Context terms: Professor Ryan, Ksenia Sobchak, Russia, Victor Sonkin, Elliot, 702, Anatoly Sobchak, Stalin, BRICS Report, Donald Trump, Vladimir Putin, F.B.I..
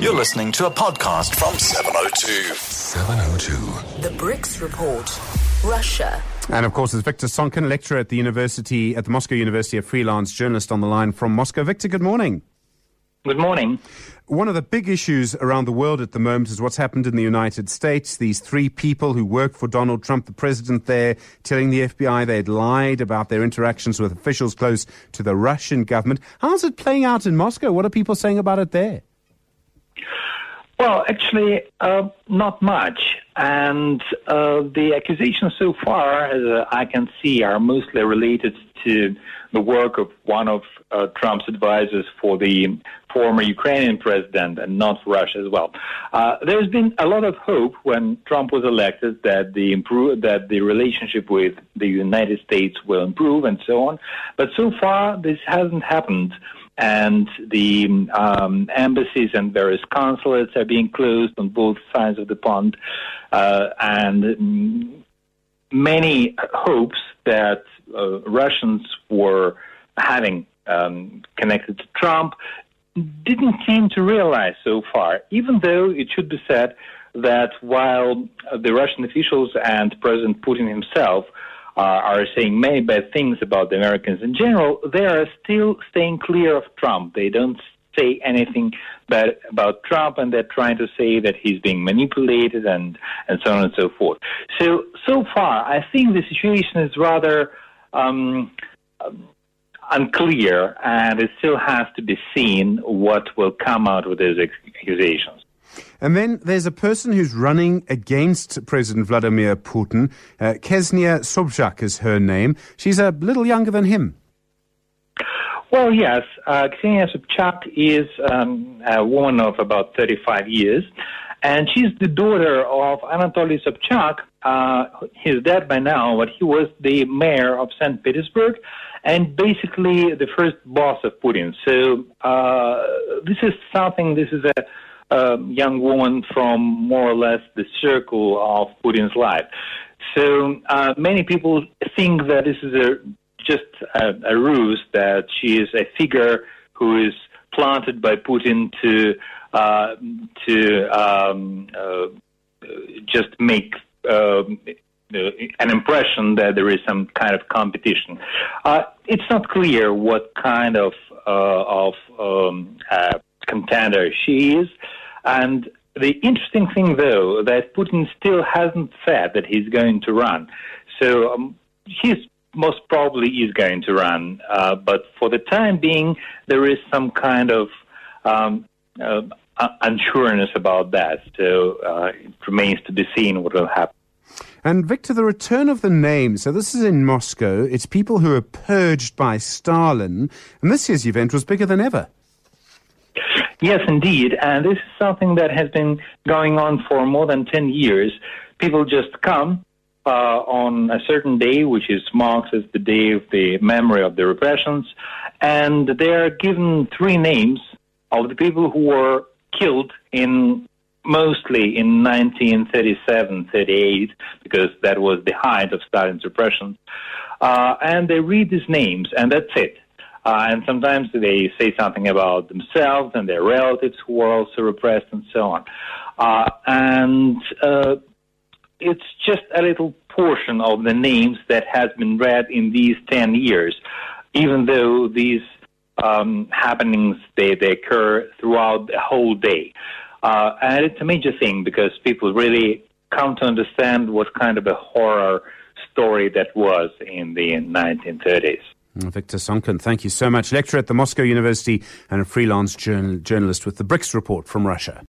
You're listening to a podcast from 702. 702. The BRICS Report. Russia. And of course, it's Victor Sonkin, lecturer at the Moscow University, a freelance journalist on the line from Moscow. Victor, good morning. Good morning. One of the big issues around the world at the moment is what's happened in the United States. These three people who work for Donald Trump, the president there, telling the FBI they'd lied about their interactions with officials close to the Russian government. How's it playing out in Moscow? What are people saying about it there? Well, actually, not much. And the accusations so far, as I can see, are mostly related to the work of one of Trump's advisors for the former Ukrainian president and not Russia as well. There's been a lot of hope when Trump was elected that the relationship with the United States will improve and so on. But so far, this hasn't happened. And the embassies and various consulates are being closed on both sides of the pond. And many hopes that Russians were having connected to Trump didn't seem to realize so far, even though it should be said that while the Russian officials and President Putin himself are saying many bad things about the Americans in general, they are still staying clear of Trump. They don't say anything bad about Trump, and they're trying to say that he's being manipulated and so on and so forth. So far, I think the situation is rather unclear, and it still has to be seen what will come out of those accusations. And then there's a person who's running against President Vladimir Putin. Ksenia Sobchak is her name. She's a little younger than him. Well, yes. Ksenia Sobchak is a woman of about 35 years, and she's the daughter of Anatoly Sobchak. He's dead by now, but he was the mayor of St. Petersburg and basically the first boss of Putin. So this is a young woman from more or less the circle of Putin's life. So many people think that this is just a ruse, that she is a figure who is planted by Putin to just make an impression that there is some kind of competition. It's not clear what kind of contender she is. And the interesting thing, though, that Putin still hasn't said that he's going to run. So he most probably is going to run. But for the time being, there is some kind of unsureness about that. So it remains to be seen what will happen. And Victor, the return of the name. So this is in Moscow. It's people who are purged by Stalin. And this year's event was bigger than ever. Yes, indeed. And this is something that has been going on for more than 10 years. People just come on a certain day, which is marked as the day of the memory of the repressions, and they are given three names of the people who were killed mostly in 1937, 38, because that was the height of Stalin's repression. And they read these names, and that's it. And sometimes they say something about themselves and their relatives who were also repressed and so on. And it's just a little portion of the names that has been read in these 10 years, even though these happenings, they occur throughout the whole day. And it's a major thing because people really come to understand what kind of a horror story that was in the 1930s. Victor Sonkin, thank you so much. Lecturer at the Moscow University and a freelance journalist with the BRICS Report from Russia.